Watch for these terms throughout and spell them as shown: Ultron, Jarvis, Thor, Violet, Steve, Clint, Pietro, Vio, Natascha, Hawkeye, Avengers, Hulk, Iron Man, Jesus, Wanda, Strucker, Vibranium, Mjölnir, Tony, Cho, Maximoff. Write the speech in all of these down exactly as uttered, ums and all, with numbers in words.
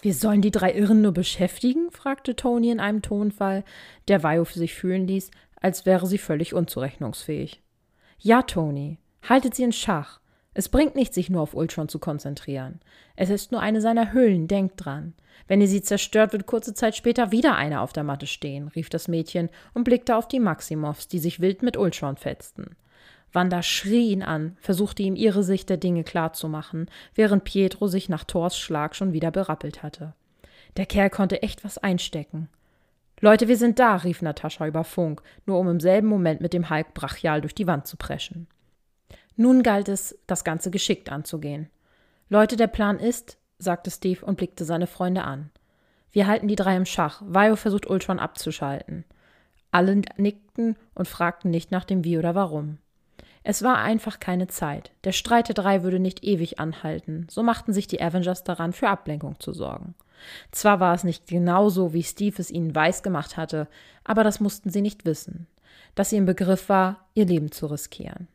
Wir sollen die drei Irren nur beschäftigen? Fragte Tony in einem Tonfall, der Vio für sich fühlen ließ, als wäre sie völlig unzurechnungsfähig. Ja, Tony, haltet sie in Schach. Es bringt nichts, sich nur auf Ultron zu konzentrieren. Es ist nur eine seiner Hüllen, denkt dran. Wenn ihr sie zerstört, wird kurze Zeit später wieder einer auf der Matte stehen, rief das Mädchen und blickte auf die Maximoffs, die sich wild mit Ultron fetzten. Wanda schrie ihn an, versuchte ihm ihre Sicht der Dinge klarzumachen, während Pietro sich nach Thors Schlag schon wieder berappelt hatte. Der Kerl konnte echt was einstecken. »Leute, wir sind da«, rief Natascha über Funk, nur um im selben Moment mit dem Hulk brachial durch die Wand zu preschen. Nun galt es, das Ganze geschickt anzugehen. »Leute, der Plan ist«, sagte Steve und blickte seine Freunde an. »Wir halten die drei im Schach. Vio versucht, Ultron abzuschalten.« Alle nickten und fragten nicht nach dem Wie oder Warum. Es war einfach keine Zeit. Der Streit der drei würde nicht ewig anhalten. So machten sich die Avengers daran, für Ablenkung zu sorgen. Zwar war es nicht genau so, wie Steve es ihnen weiß gemacht hatte, aber das mussten sie nicht wissen. Dass sie im Begriff war, ihr Leben zu riskieren.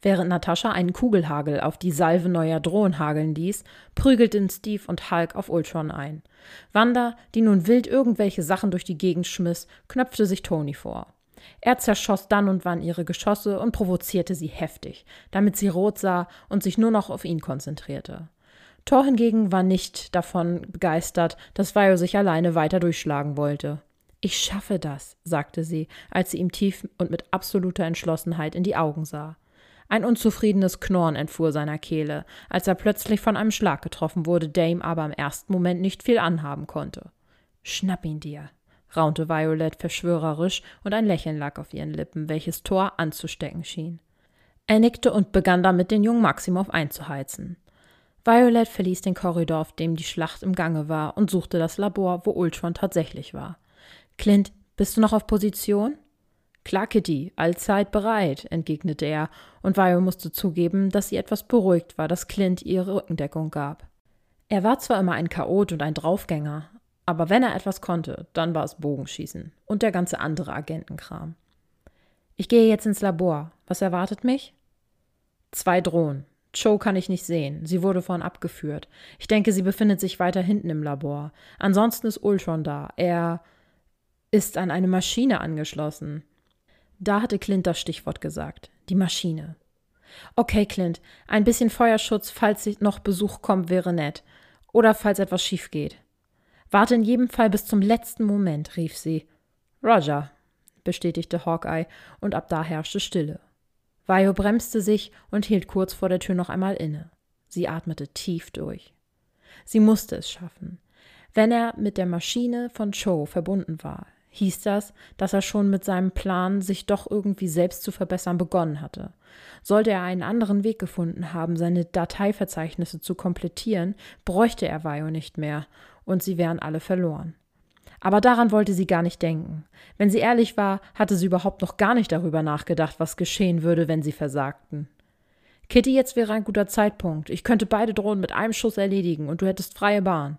Während Natascha einen Kugelhagel auf die Salve neuer Drohnen hageln ließ, prügelten Steve und Hulk auf Ultron ein. Wanda, die nun wild irgendwelche Sachen durch die Gegend schmiss, knöpfte sich Tony vor. Er zerschoss dann und wann ihre Geschosse und provozierte sie heftig, damit sie rot sah und sich nur noch auf ihn konzentrierte. Thor hingegen war nicht davon begeistert, dass Vio sich alleine weiter durchschlagen wollte. »Ich schaffe das«, sagte sie, als sie ihm tief und mit absoluter Entschlossenheit in die Augen sah. Ein unzufriedenes Knurren entfuhr seiner Kehle, als er plötzlich von einem Schlag getroffen wurde, der ihm aber im ersten Moment nicht viel anhaben konnte. »Schnapp ihn dir«, raunte Violet verschwörerisch und ein Lächeln lag auf ihren Lippen, welches Thor anzustecken schien. Er nickte und begann damit, den jungen Maximoff einzuheizen. Violet verließ den Korridor, auf dem die Schlacht im Gange war, und suchte das Labor, wo Ultron tatsächlich war. »Clint, bist du noch auf Position?« »Klar, Kitty, allzeit bereit«, entgegnete er, und Vio musste zugeben, dass sie etwas beruhigt war, dass Clint ihre Rückendeckung gab. Er war zwar immer ein Chaot und ein Draufgänger, aber wenn er etwas konnte, dann war es Bogenschießen und der ganze andere Agentenkram. »Ich gehe jetzt ins Labor. Was erwartet mich?« »Zwei Drohnen. Cho kann ich nicht sehen. Sie wurde vorhin abgeführt. Ich denke, sie befindet sich weiter hinten im Labor. Ansonsten ist Ultron da. Er ist an eine Maschine angeschlossen.« Da hatte Clint das Stichwort gesagt. Die Maschine. »Okay, Clint, ein bisschen Feuerschutz, falls noch Besuch kommt, wäre nett. Oder falls etwas schief geht.« »Warte in jedem Fall bis zum letzten Moment«, rief sie. »Roger«, bestätigte Hawkeye, und ab da herrschte Stille. Vio bremste sich und hielt kurz vor der Tür noch einmal inne. Sie atmete tief durch. Sie musste es schaffen. Wenn er mit der Maschine von Cho verbunden war, hieß das, dass er schon mit seinem Plan, sich doch irgendwie selbst zu verbessern, begonnen hatte. Sollte er einen anderen Weg gefunden haben, seine Dateiverzeichnisse zu komplettieren, bräuchte er Vio nicht mehr, und sie wären alle verloren. Aber daran wollte sie gar nicht denken. Wenn sie ehrlich war, hatte sie überhaupt noch gar nicht darüber nachgedacht, was geschehen würde, wenn sie versagten. »Kitty, jetzt wäre ein guter Zeitpunkt. Ich könnte beide Drohnen mit einem Schuss erledigen und du hättest freie Bahn.«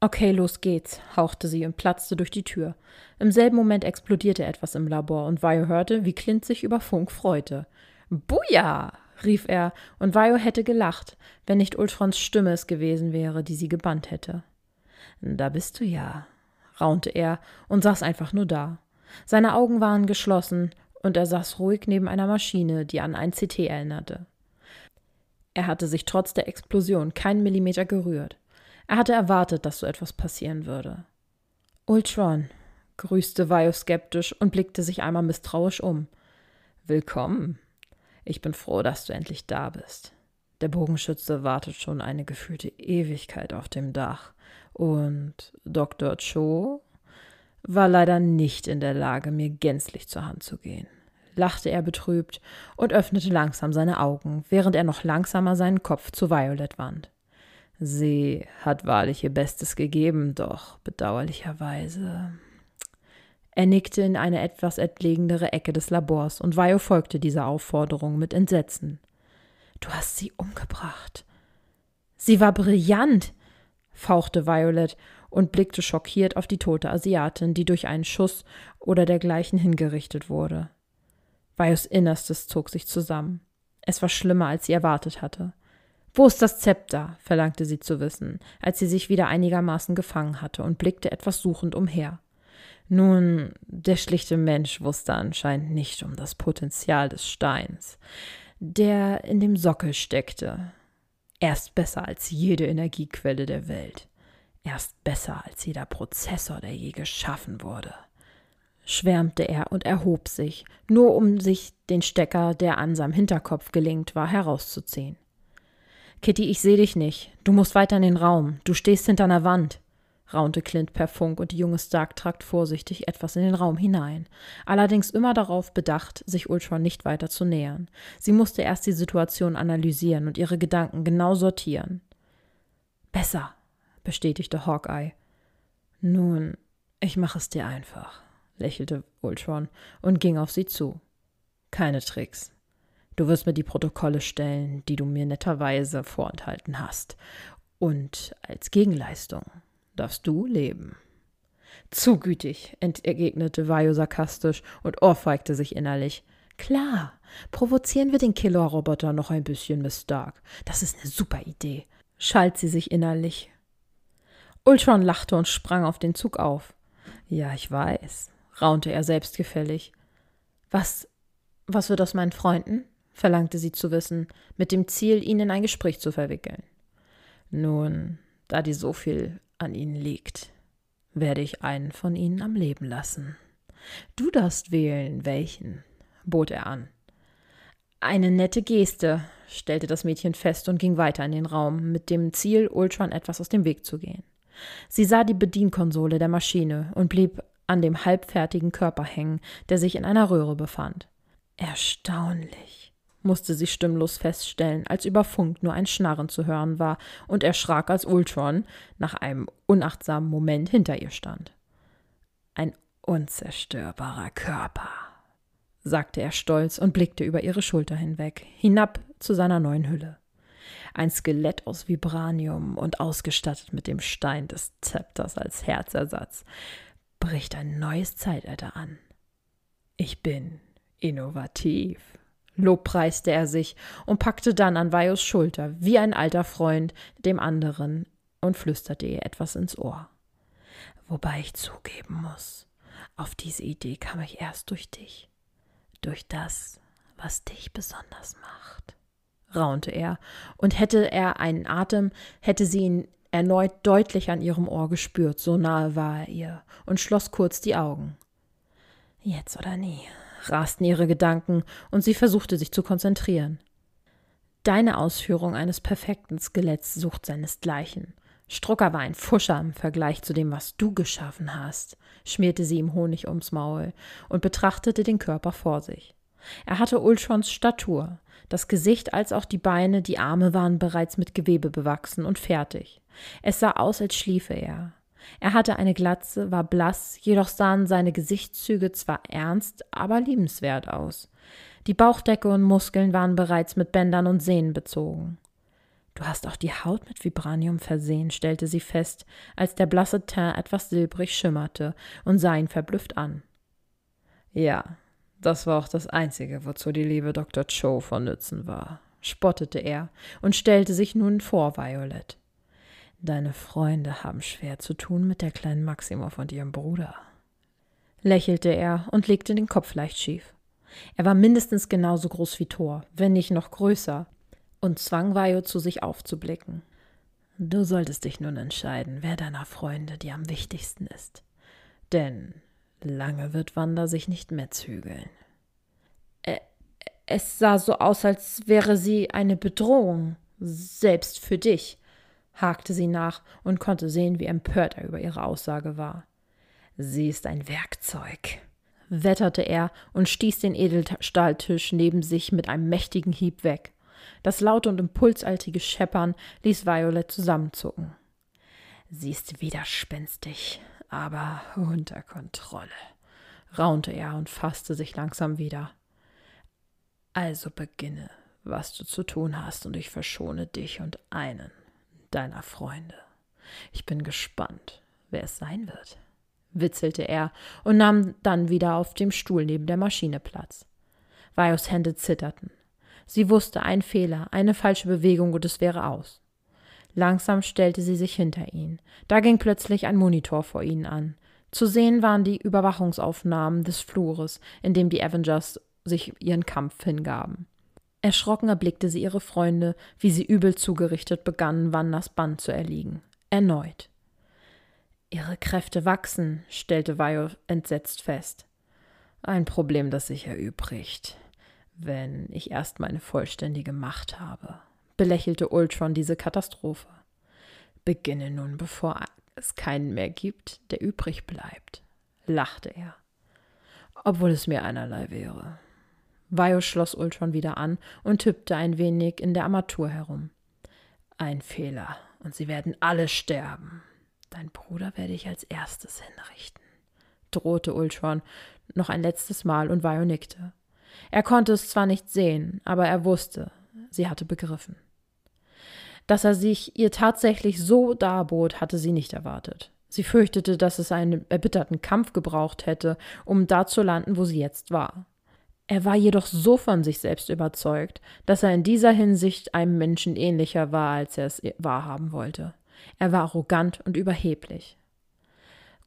»Okay, los geht's«, hauchte sie und platzte durch die Tür. Im selben Moment explodierte etwas im Labor und Vio hörte, wie Clint sich über Funk freute. »Buja«, rief er, und Vio hätte gelacht, wenn nicht Ultrons Stimme es gewesen wäre, die sie gebannt hätte. »Da bist du ja«, raunte er und saß einfach nur da. Seine Augen waren geschlossen und er saß ruhig neben einer Maschine, die an ein C T erinnerte. Er hatte sich trotz der Explosion keinen Millimeter gerührt. Er hatte erwartet, dass so etwas passieren würde. »Ultron«, grüßte Vio skeptisch und blickte sich einmal misstrauisch um. »Willkommen. Ich bin froh, dass du endlich da bist. Der Bogenschütze wartet schon eine gefühlte Ewigkeit auf dem Dach. Und Doktor Cho war leider nicht in der Lage, mir gänzlich zur Hand zu gehen«, lachte er betrübt und öffnete langsam seine Augen, während er noch langsamer seinen Kopf zu Violet wand. »Sie hat wahrlich ihr Bestes gegeben, doch bedauerlicherweise.« Er nickte in eine etwas entlegenere Ecke des Labors und Vio folgte dieser Aufforderung mit Entsetzen. »Du hast sie umgebracht.« »Sie war brillant«, fauchte Violet und blickte schockiert auf die tote Asiatin, die durch einen Schuss oder dergleichen hingerichtet wurde. Vios Innerstes zog sich zusammen. Es war schlimmer, als sie erwartet hatte. »Wo ist das Zepter?« verlangte sie zu wissen, als sie sich wieder einigermaßen gefangen hatte und blickte etwas suchend umher. Nun, der schlichte Mensch wusste anscheinend nicht um das Potenzial des Steins, der in dem Sockel steckte. Er ist besser als jede Energiequelle der Welt. Er ist besser als jeder Prozessor, der je geschaffen wurde. Schwärmte er und erhob sich, nur um sich den Stecker, der an seinem Hinterkopf gelenkt war, herauszuziehen. »Kitty, ich sehe dich nicht. Du musst weiter in den Raum. Du stehst hinter einer Wand«, raunte Clint per Funk, und die junge Stark trat vorsichtig etwas in den Raum hinein, allerdings immer darauf bedacht, sich Ultron nicht weiter zu nähern. Sie musste erst die Situation analysieren und ihre Gedanken genau sortieren. »Besser«, bestätigte Hawkeye. »Nun, ich mache es dir einfach«, lächelte Ultron und ging auf sie zu. »Keine Tricks. Du wirst mir die Protokolle stellen, die du mir netterweise vorenthalten hast. Und als Gegenleistung darfst du leben.« »Zu gütig«, entgegnete Vio sarkastisch und ohrfeigte sich innerlich. »Klar, provozieren wir den Killer-Roboter noch ein bisschen, Miss Stark. Das ist eine super Idee«, schalt sie sich innerlich. Ultron lachte und sprang auf den Zug auf. »Ja, ich weiß«, raunte er selbstgefällig. »Was, was wird aus meinen Freunden?«, verlangte sie zu wissen, mit dem Ziel, ihn in ein Gespräch zu verwickeln. »Nun, da dir so viel an ihnen liegt, werde ich einen von ihnen am Leben lassen. Du darfst wählen, welchen«, bot er an. »Eine nette Geste«, stellte das Mädchen fest und ging weiter in den Raum, mit dem Ziel, Ultron etwas aus dem Weg zu gehen. Sie sah die Bedienkonsole der Maschine und blieb an dem halbfertigen Körper hängen, der sich in einer Röhre befand. »Erstaunlich«, musste sie stimmlos feststellen, als über Funk nur ein Schnarren zu hören war, und erschrak, als Ultron nach einem unachtsamen Moment hinter ihr stand. »Ein unzerstörbarer Körper«, sagte er stolz und blickte über ihre Schulter hinweg, hinab zu seiner neuen Hülle. Ein Skelett aus Vibranium und ausgestattet mit dem Stein des Zepters als Herzersatz. Bricht ein neues Zeitalter an. »Ich bin innovativ«, lobpreiste er sich und packte dann an Vios Schulter, wie ein alter Freund dem anderen, und flüsterte ihr etwas ins Ohr. »Wobei ich zugeben muss, auf diese Idee kam ich erst durch dich. Durch das, was dich besonders macht«, raunte er, und hätte er einen Atem, hätte sie ihn erneut deutlich an ihrem Ohr gespürt, so nahe war er ihr, und schloss kurz die Augen. »Jetzt oder nie«, rasten ihre Gedanken, und sie versuchte, sich zu konzentrieren. »Deine Ausführung eines perfekten Skeletts sucht seinesgleichen. Strucker war ein Pfuscher im Vergleich zu dem, was du geschaffen hast«, schmierte sie ihm Honig ums Maul und betrachtete den Körper vor sich. Er hatte Ultrons Statur. Das Gesicht als auch die Beine, die Arme waren bereits mit Gewebe bewachsen und fertig. Es sah aus, als schliefe er. Er hatte eine Glatze, war blass, jedoch sahen seine Gesichtszüge zwar ernst, aber liebenswert aus. Die Bauchdecke und Muskeln waren bereits mit Bändern und Sehnen bezogen. »Du hast auch die Haut mit Vibranium versehen«, stellte sie fest, als der blasse Teint etwas silbrig schimmerte, und sah ihn verblüfft an. »Ja, das war auch das Einzige, wozu die liebe Doktor Cho von Nützen war«, spottete er und stellte sich nun vor Violet. »Deine Freunde haben schwer zu tun mit der kleinen Maximoff und ihrem Bruder«, lächelte er und legte den Kopf leicht schief. Er war mindestens genauso groß wie Thor, wenn nicht noch größer, und zwang Vio zu sich aufzublicken. »Du solltest dich nun entscheiden, wer deiner Freunde dir am wichtigsten ist. Denn lange wird Wanda sich nicht mehr zügeln.« »Es sah so aus, als wäre sie eine Bedrohung, selbst für dich«, hakte sie nach und konnte sehen, wie empört er über ihre Aussage war. »Sie ist ein Werkzeug«, wetterte er und stieß den Edelstahltisch neben sich mit einem mächtigen Hieb weg. Das laute und impulsartige Scheppern ließ Violet zusammenzucken. »Sie ist widerspenstig, aber unter Kontrolle«, raunte er und fasste sich langsam wieder. »Also beginne, was du zu tun hast, und ich verschone dich und einen deiner Freunde. Ich bin gespannt, wer es sein wird«, witzelte er und nahm dann wieder auf dem Stuhl neben der Maschine Platz. Vios Hände zitterten. Sie wusste, ein Fehler, eine falsche Bewegung und es wäre aus. Langsam stellte sie sich hinter ihn. Da ging plötzlich ein Monitor vor ihnen an. Zu sehen waren die Überwachungsaufnahmen des Flures, in dem die Avengers sich ihren Kampf hingaben. Erschrocken erblickte sie ihre Freunde, wie sie übel zugerichtet begannen, Wandas Band zu erliegen. Erneut. »Ihre Kräfte wachsen«, stellte Vio entsetzt fest. »Ein Problem, das sich erübrigt, wenn ich erst meine vollständige Macht habe«, belächelte Ultron diese Katastrophe. »Beginne nun, bevor es keinen mehr gibt, der übrig bleibt«, lachte er. »Obwohl es mir einerlei wäre.« Vio schloss Ultron wieder an und tippte ein wenig in der Armatur herum. »Ein Fehler, und sie werden alle sterben. Dein Bruder werde ich als erstes hinrichten«, drohte Ultron noch ein letztes Mal und Vio nickte. Er konnte es zwar nicht sehen, aber er wusste, sie hatte begriffen. Dass er sich ihr tatsächlich so darbot, hatte sie nicht erwartet. Sie fürchtete, dass es einen erbitterten Kampf gebraucht hätte, um da zu landen, wo sie jetzt war. Er war jedoch so von sich selbst überzeugt, dass er in dieser Hinsicht einem Menschen ähnlicher war, als er es wahrhaben wollte. Er war arrogant und überheblich.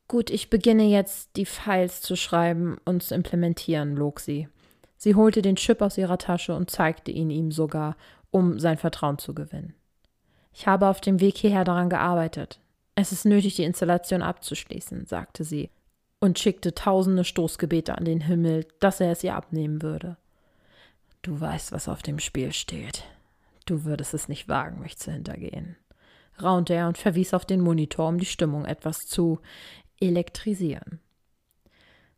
»Gut, ich beginne jetzt, die Files zu schreiben und zu implementieren«, log sie. Sie holte den Chip aus ihrer Tasche und zeigte ihn ihm sogar, um sein Vertrauen zu gewinnen. »Ich habe auf dem Weg hierher daran gearbeitet. Es ist nötig, die Installation abzuschließen«, sagte sie und schickte tausende Stoßgebete an den Himmel, dass er es ihr abnehmen würde. »Du weißt, was auf dem Spiel steht. Du würdest es nicht wagen, mich zu hintergehen«, raunte er und verwies auf den Monitor, um die Stimmung etwas zu elektrisieren.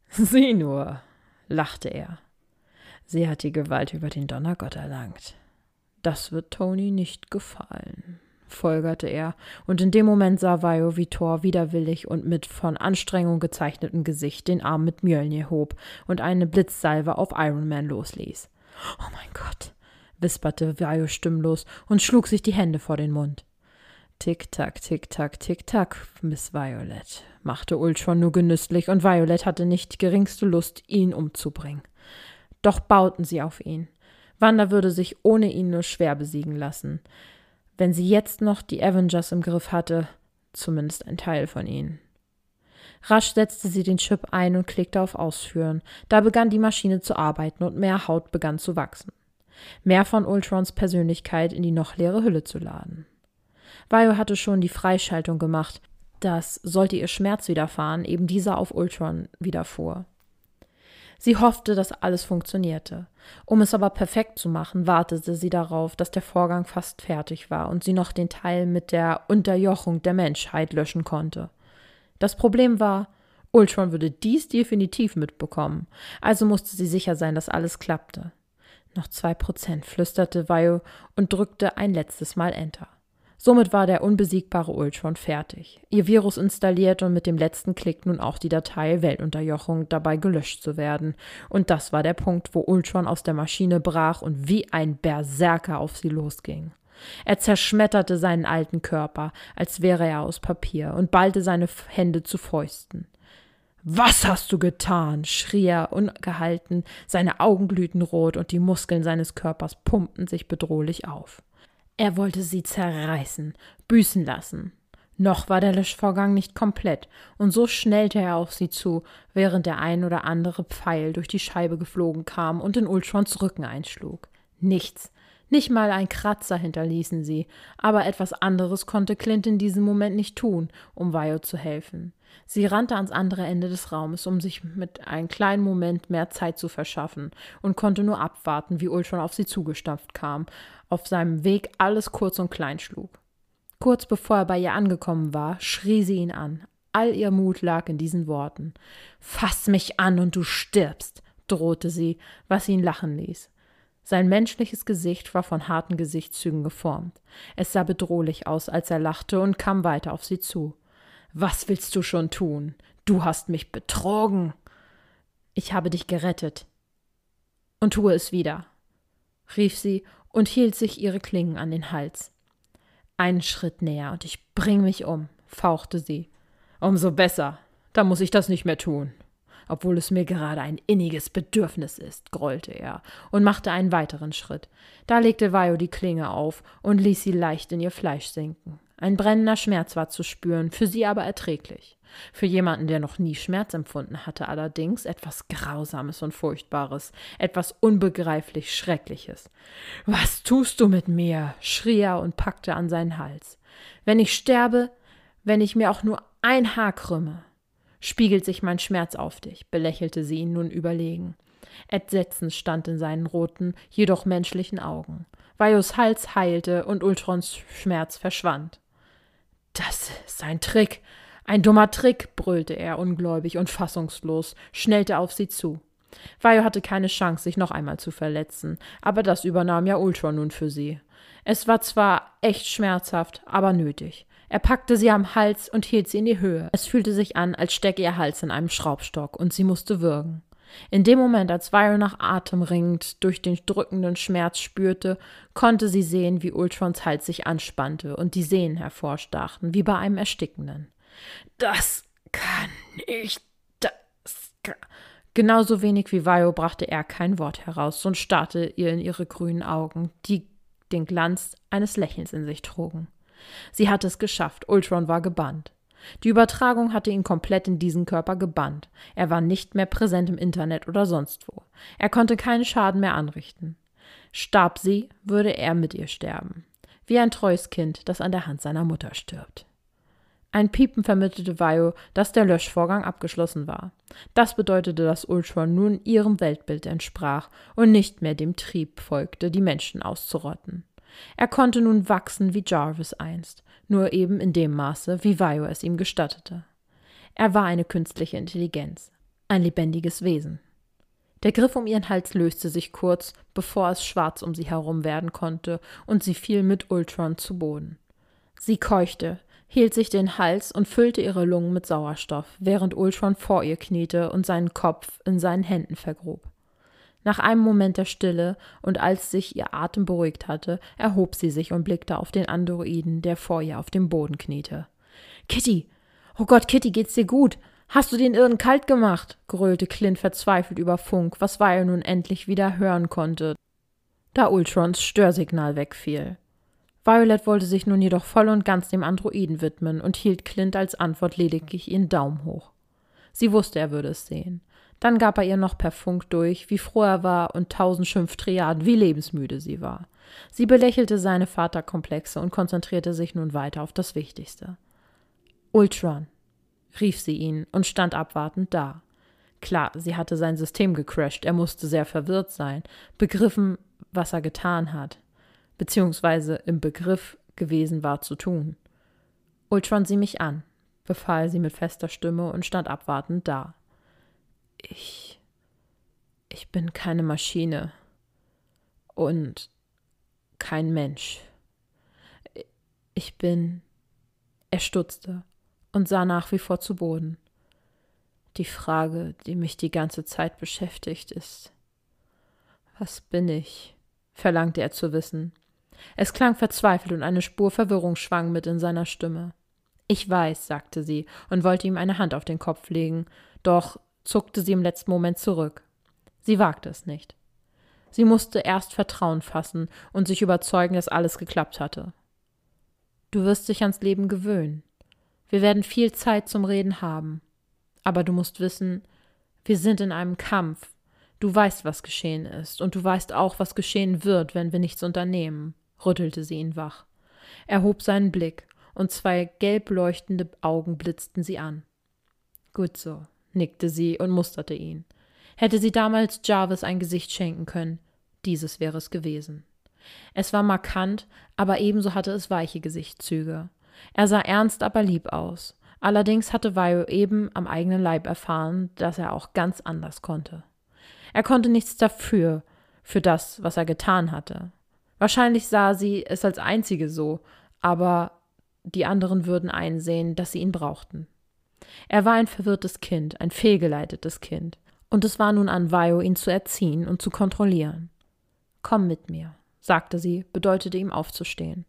»Sieh nur«, lachte er. »Sie hat die Gewalt über den Donnergott erlangt. Das wird Tony nicht gefallen«, folgerte er, und in dem Moment sah Vio, wie Thor widerwillig und mit von Anstrengung gezeichnetem Gesicht den Arm mit Mjölnir hob und eine Blitzsalve auf Iron Man losließ. »Oh mein Gott«, wisperte Vio stimmlos und schlug sich die Hände vor den Mund. »Tick-Tack, Tick-Tack, Tick-Tack, Miss Violet«, machte Ultron nur genüsslich, und Violet hatte nicht geringste Lust, ihn umzubringen. Doch bauten sie auf ihn. Wanda würde sich ohne ihn nur schwer besiegen lassen. Wenn sie jetzt noch die Avengers im Griff hatte, zumindest ein Teil von ihnen. Rasch setzte sie den Chip ein und klickte auf Ausführen. Da begann die Maschine zu arbeiten und mehr Haut begann zu wachsen. Mehr von Ultrons Persönlichkeit in die noch leere Hülle zu laden. Vio hatte schon die Freischaltung gemacht, dass, sollte ihr Schmerz widerfahren, eben dieser auf Ultron widerfuhr. Sie hoffte, dass alles funktionierte. Um es aber perfekt zu machen, wartete sie darauf, dass der Vorgang fast fertig war und sie noch den Teil mit der Unterjochung der Menschheit löschen konnte. Das Problem war, Ultron würde dies definitiv mitbekommen, also musste sie sicher sein, dass alles klappte. Noch zwei Prozent, flüsterte Vio und drückte ein letztes Mal Enter. Somit war der unbesiegbare Ultron fertig, ihr Virus installiert und mit dem letzten Klick nun auch die Datei Weltunterjochung dabei gelöscht zu werden. Und das war der Punkt, wo Ultron aus der Maschine brach und wie ein Berserker auf sie losging. Er zerschmetterte seinen alten Körper, als wäre er aus Papier, und ballte seine Hände zu Fäusten. »Was hast du getan?« schrie er ungehalten, seine Augen glühten rot und die Muskeln seines Körpers pumpten sich bedrohlich auf. Er wollte sie zerreißen, büßen lassen. Noch war der Löschvorgang nicht komplett, und so schnellte er auf sie zu, während der ein oder andere Pfeil durch die Scheibe geflogen kam und in Ultrons Rücken einschlug. Nichts, nicht mal ein Kratzer hinterließen sie, aber etwas anderes konnte Clint in diesem Moment nicht tun, um Vio zu helfen. Sie rannte ans andere Ende des Raumes, um sich mit einem kleinen Moment mehr Zeit zu verschaffen, und konnte nur abwarten, wie Ultron auf sie zugestampft kam, auf seinem Weg alles kurz und klein schlug. Kurz bevor er bei ihr angekommen war, schrie sie ihn an. All ihr Mut lag in diesen Worten. »Fass mich an und du stirbst«, drohte sie, was ihn lachen ließ. Sein menschliches Gesicht war von harten Gesichtszügen geformt. Es sah bedrohlich aus, als er lachte, und kam weiter auf sie zu. »Was willst du schon tun? Du hast mich betrogen!« »Ich habe dich gerettet. Und tue es wieder«, rief sie und hielt sich ihre Klingen an den Hals. »Einen Schritt näher und ich bring mich um«, fauchte sie. »Umso besser, da muss ich das nicht mehr tun«, obwohl es mir gerade ein inniges Bedürfnis ist, grollte er und machte einen weiteren Schritt. Da legte Vio die Klinge auf und ließ sie leicht in ihr Fleisch sinken. Ein brennender Schmerz war zu spüren, für sie aber erträglich. Für jemanden, der noch nie Schmerz empfunden hatte, allerdings etwas Grausames und Furchtbares, etwas unbegreiflich Schreckliches. »Was tust du mit mir?« schrie er und packte an seinen Hals. »Wenn ich sterbe, wenn ich mir auch nur ein Haar krümme, spiegelt sich mein Schmerz auf dich«, belächelte sie ihn nun überlegen. Entsetzen stand in seinen roten, jedoch menschlichen Augen. Vios Hals heilte und Ultrons Schmerz verschwand. »Das ist ein Trick, ein dummer Trick«, brüllte er ungläubig und fassungslos, schnellte auf sie zu. Vio hatte keine Chance, sich noch einmal zu verletzen, aber das übernahm ja Ultron nun für sie. Es war zwar echt schmerzhaft, aber nötig. Er packte sie am Hals und hielt sie in die Höhe. Es fühlte sich an, als stecke ihr Hals in einem Schraubstock und sie musste würgen. In dem Moment, als Vio nach Atem ringend durch den drückenden Schmerz spürte, konnte sie sehen, wie Ultrons Hals sich anspannte und die Sehnen hervorstachen, wie bei einem Erstickenden. »Das kann ich, das kann...« Genauso wenig wie Vio brachte er kein Wort heraus und starrte ihr in ihre grünen Augen, die den Glanz eines Lächelns in sich trugen. Sie hatte es geschafft, Ultron war gebannt. Die Übertragung hatte ihn komplett in diesen Körper gebannt. Er war nicht mehr präsent im Internet oder sonst wo. Er konnte keinen Schaden mehr anrichten. Starb sie, würde er mit ihr sterben. Wie ein treues Kind, das an der Hand seiner Mutter stirbt. Ein Piepen vermittelte Vio, dass der Löschvorgang abgeschlossen war. Das bedeutete, dass Ultron nun ihrem Weltbild entsprach und nicht mehr dem Trieb folgte, die Menschen auszurotten. Er konnte nun wachsen wie Jarvis einst, nur eben in dem Maße, wie Vio es ihm gestattete. Er war eine künstliche Intelligenz, ein lebendiges Wesen. Der Griff um ihren Hals löste sich kurz, bevor es schwarz um sie herum werden konnte, und sie fiel mit Ultron zu Boden. Sie keuchte, hielt sich den Hals und füllte ihre Lungen mit Sauerstoff, während Ultron vor ihr kniete und seinen Kopf in seinen Händen vergrub. Nach einem Moment der Stille und als sich ihr Atem beruhigt hatte, erhob sie sich und blickte auf den Androiden, der vor ihr auf dem Boden kniete. »Kitty! Oh Gott, Kitty, geht's dir gut? Hast du den Irren kalt gemacht?« gröhlte Clint verzweifelt über Funk, was Vio nun endlich wieder hören konnte, da Ultrons Störsignal wegfiel. Violet wollte sich nun jedoch voll und ganz dem Androiden widmen und hielt Clint als Antwort lediglich ihren Daumen hoch. Sie wusste, er würde es sehen. Dann gab er ihr noch per Funk durch, wie froh er war und tausend Schimpftriaden, wie lebensmüde sie war. Sie belächelte seine Vaterkomplexe und konzentrierte sich nun weiter auf das Wichtigste. »Ultron«, rief sie ihn und stand abwartend da. Klar, sie hatte sein System gecrasht, er musste sehr verwirrt sein, begriffen, was er getan hat, beziehungsweise im Begriff gewesen war zu tun. »Ultron, sieh mich an«, befahl sie mit fester Stimme und stand abwartend da. Ich, ich bin keine Maschine und kein Mensch. Ich bin, er stutzte und sah nach wie vor zu Boden. Die Frage, die mich die ganze Zeit beschäftigt, ist, was bin ich? Verlangte er zu wissen. Es klang verzweifelt und eine Spur Verwirrung schwang mit in seiner Stimme. Ich weiß, sagte sie und wollte ihm eine Hand auf den Kopf legen, doch zuckte sie im letzten Moment zurück. Sie wagte es nicht. Sie musste erst Vertrauen fassen und sich überzeugen, dass alles geklappt hatte. »Du wirst dich ans Leben gewöhnen. Wir werden viel Zeit zum Reden haben. Aber du musst wissen, wir sind in einem Kampf. Du weißt, was geschehen ist, und du weißt auch, was geschehen wird, wenn wir nichts unternehmen«, rüttelte sie ihn wach. Er hob seinen Blick, und zwei gelb leuchtende Augen blitzten sie an. »Gut so«, nickte sie und musterte ihn. Hätte sie damals Jarvis ein Gesicht schenken können, dieses wäre es gewesen. Es war markant, aber ebenso hatte es weiche Gesichtszüge. Er sah ernst, aber lieb aus. Allerdings hatte Vio eben am eigenen Leib erfahren, dass er auch ganz anders konnte. Er konnte nichts dafür, für das, was er getan hatte. Wahrscheinlich sah sie es als einzige so, aber die anderen würden einsehen, dass sie ihn brauchten. Er war ein verwirrtes Kind, ein fehlgeleitetes Kind, und es war nun an Vio, ihn zu erziehen und zu kontrollieren. »Komm mit mir«, sagte sie, bedeutete ihm aufzustehen.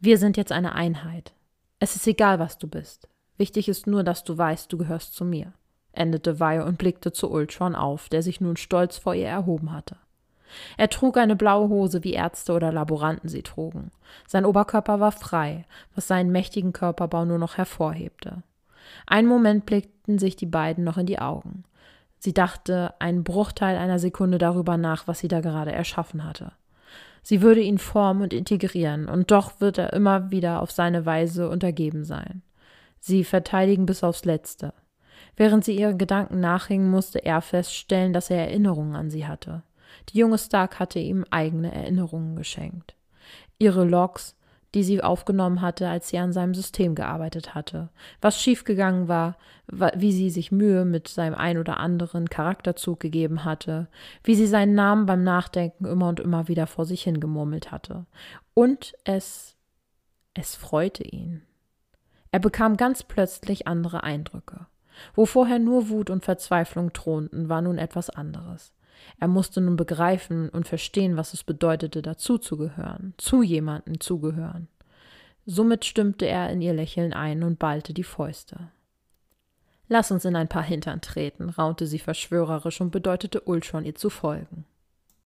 »Wir sind jetzt eine Einheit. Es ist egal, was du bist. Wichtig ist nur, dass du weißt, du gehörst zu mir. endete Vio und blickte zu Ultron auf, der sich nun stolz vor ihr erhoben hatte. Er trug eine blaue Hose, wie Ärzte oder Laboranten sie trugen. Sein Oberkörper war frei, was seinen mächtigen Körperbau nur noch hervorhebte. Einen Moment blickten sich die beiden noch in die Augen. Sie dachte einen Bruchteil einer Sekunde darüber nach, was sie da gerade erschaffen hatte. Sie würde ihn formen und integrieren, und doch wird er immer wieder auf seine Weise untergeben sein. Sie verteidigen bis aufs Letzte. Während sie ihren Gedanken nachhingen, musste er feststellen, dass er Erinnerungen an sie hatte. Die junge Stark hatte ihm eigene Erinnerungen geschenkt. Ihre Logs, die sie aufgenommen hatte, als sie an seinem System gearbeitet hatte. Was schiefgegangen war, wie sie sich Mühe mit seinem ein oder anderen Charakterzug gegeben hatte, wie sie seinen Namen beim Nachdenken immer und immer wieder vor sich hingemurmelt hatte. Und es, es freute ihn. Er bekam ganz plötzlich andere Eindrücke. Wo vorher nur Wut und Verzweiflung thronten, war nun etwas anderes. Er musste nun begreifen und verstehen, was es bedeutete, dazu zu gehören, zu jemandem zu gehören. Somit stimmte er in ihr Lächeln ein und ballte die Fäuste. »Lass uns in ein paar Hintern treten«, raunte sie verschwörerisch und bedeutete Ultron, ihr zu folgen.